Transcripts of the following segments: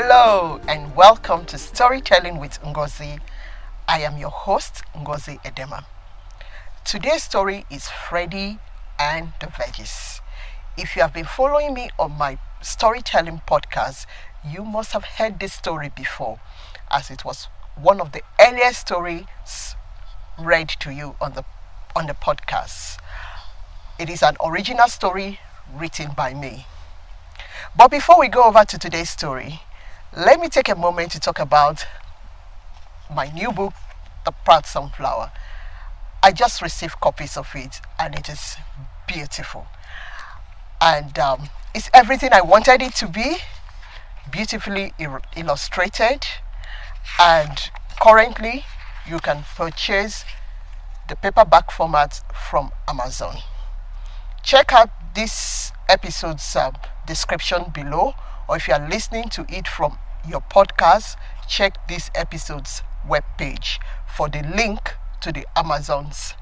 Hello and welcome to Storytelling with Ngozi. I am your host, Ngozi Edema. Today's story is Freddy and the Veggies. If you have been following me on my storytelling podcast, you must have heard this story before, as it was one of the earliest stories read to you on the podcast. It is an original story written by me. But before we go over to today's story, let me take a moment to talk about my new book, The Proud Sunflower. I just received copies of it and it is beautiful. And it's everything I wanted it to be, beautifully illustrated. And currently, you can purchase the paperback format from Amazon. Check out this episode's description below, or if you are listening to it from your podcast, check this episode's webpage for the link to the Amazon's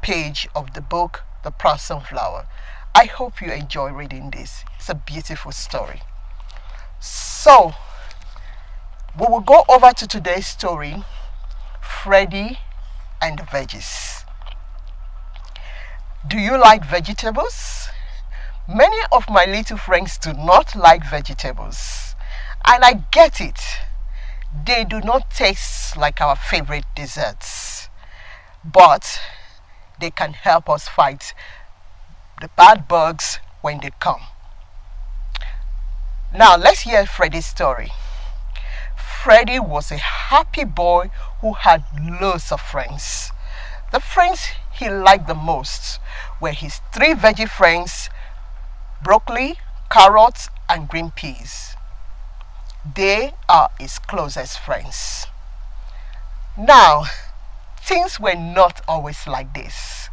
page of the book, The Proud Sunflower. I hope you enjoy reading this. It's a beautiful story. So, we will go over to today's story, Freddy and the Veggies. Do you like vegetables? Many of my little friends do not like vegetables, and I get it. They do not taste like our favorite desserts, but they can help us fight the bad bugs when they come. Now let's hear Freddy's story. Freddy was a happy boy who had loads of friends. The friends he liked the most were his three veggie friends, broccoli, carrots, and green peas. They are his closest friends. Now, things were not always like this.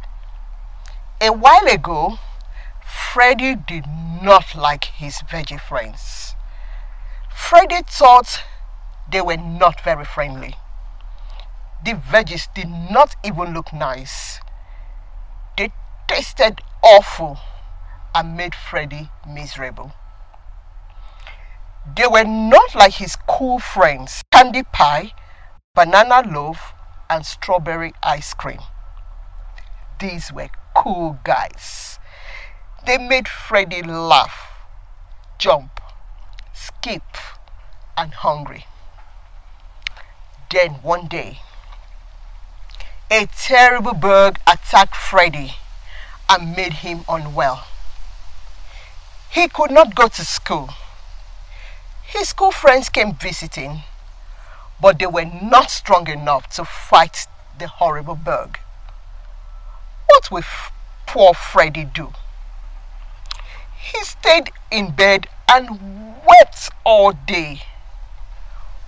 A while ago, Freddy did not like his veggie friends. Freddy thought they were not very friendly. The veggies did not even look nice. They tasted awful and made Freddy miserable. They were not like his cool friends, candy pie, banana loaf, and strawberry ice cream. These were cool guys. They made Freddy laugh, jump, skip, and hungry. Then one day, a terrible bug attacked Freddy and made him unwell. He could not go to school. His school friends came visiting, but they were not strong enough to fight the horrible bug. What will poor Freddy do? He stayed in bed and wept all day.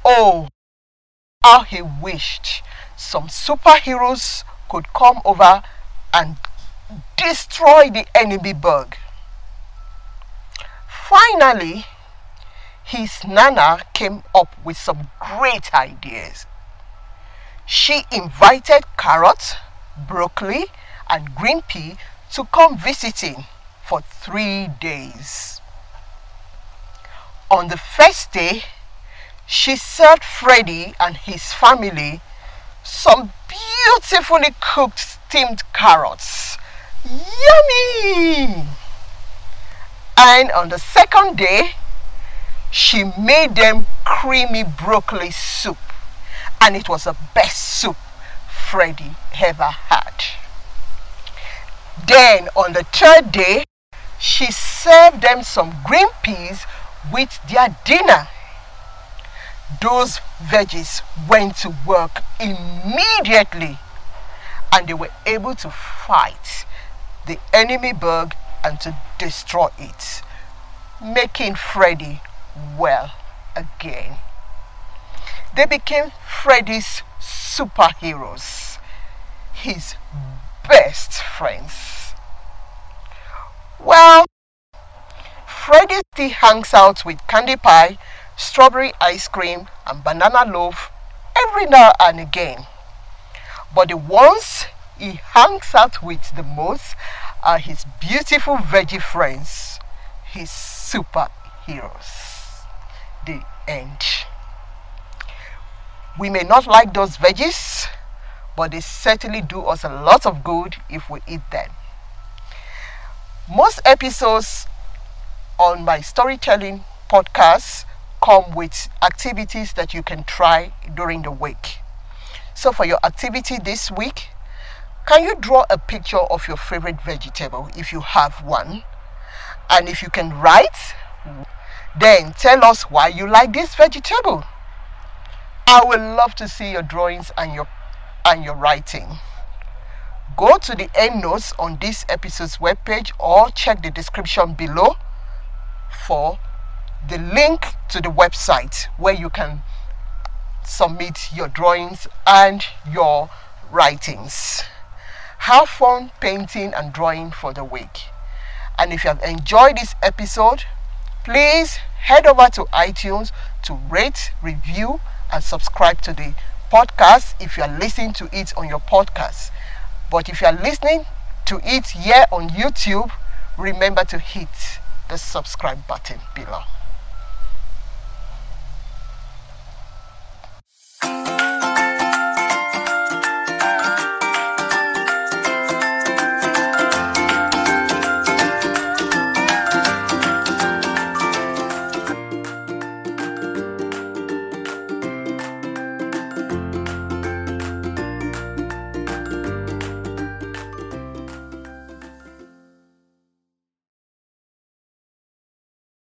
Oh, how he wished some superheroes could come over and destroy the enemy bug. Finally, his nana came up with some great ideas. She invited carrots, broccoli, and green pea to come visiting for 3 days. On the first day, she served Freddy and his family some beautifully cooked steamed carrots. Yummy! And on the second day, she made them creamy broccoli soup. And it was the best soup Freddy ever had. Then on the third day, she served them some green peas with their dinner. Those veggies went to work immediately. And they were able to fight the enemy bug and to destroy it, making Freddy well again. They became Freddy's superheroes, his best friends. Well, Freddy still hangs out with candy pie, strawberry ice cream, and banana loaf every now and again. But the ones he hangs out with the most are his beautiful veggie friends, his superheroes. the end. We may not like those veggies, but they certainly do us a lot of good if we eat them. Most episodes on my storytelling podcast come with activities that you can try during the week. So for your activity this week, can you draw a picture of your favorite vegetable if you have one? And if you can write, then tell us why you like this vegetable. I would love to see your drawings and your writing. Go to the end notes on this episode's webpage or check the description below for the link to the website where you can submit your drawings and your writings. Have fun painting and drawing for the week. And if you have enjoyed this episode, please head over to iTunes to rate, review, and subscribe to the podcast if you are listening to it on your podcast. But if you are listening to it here on YouTube, remember to hit the subscribe button below.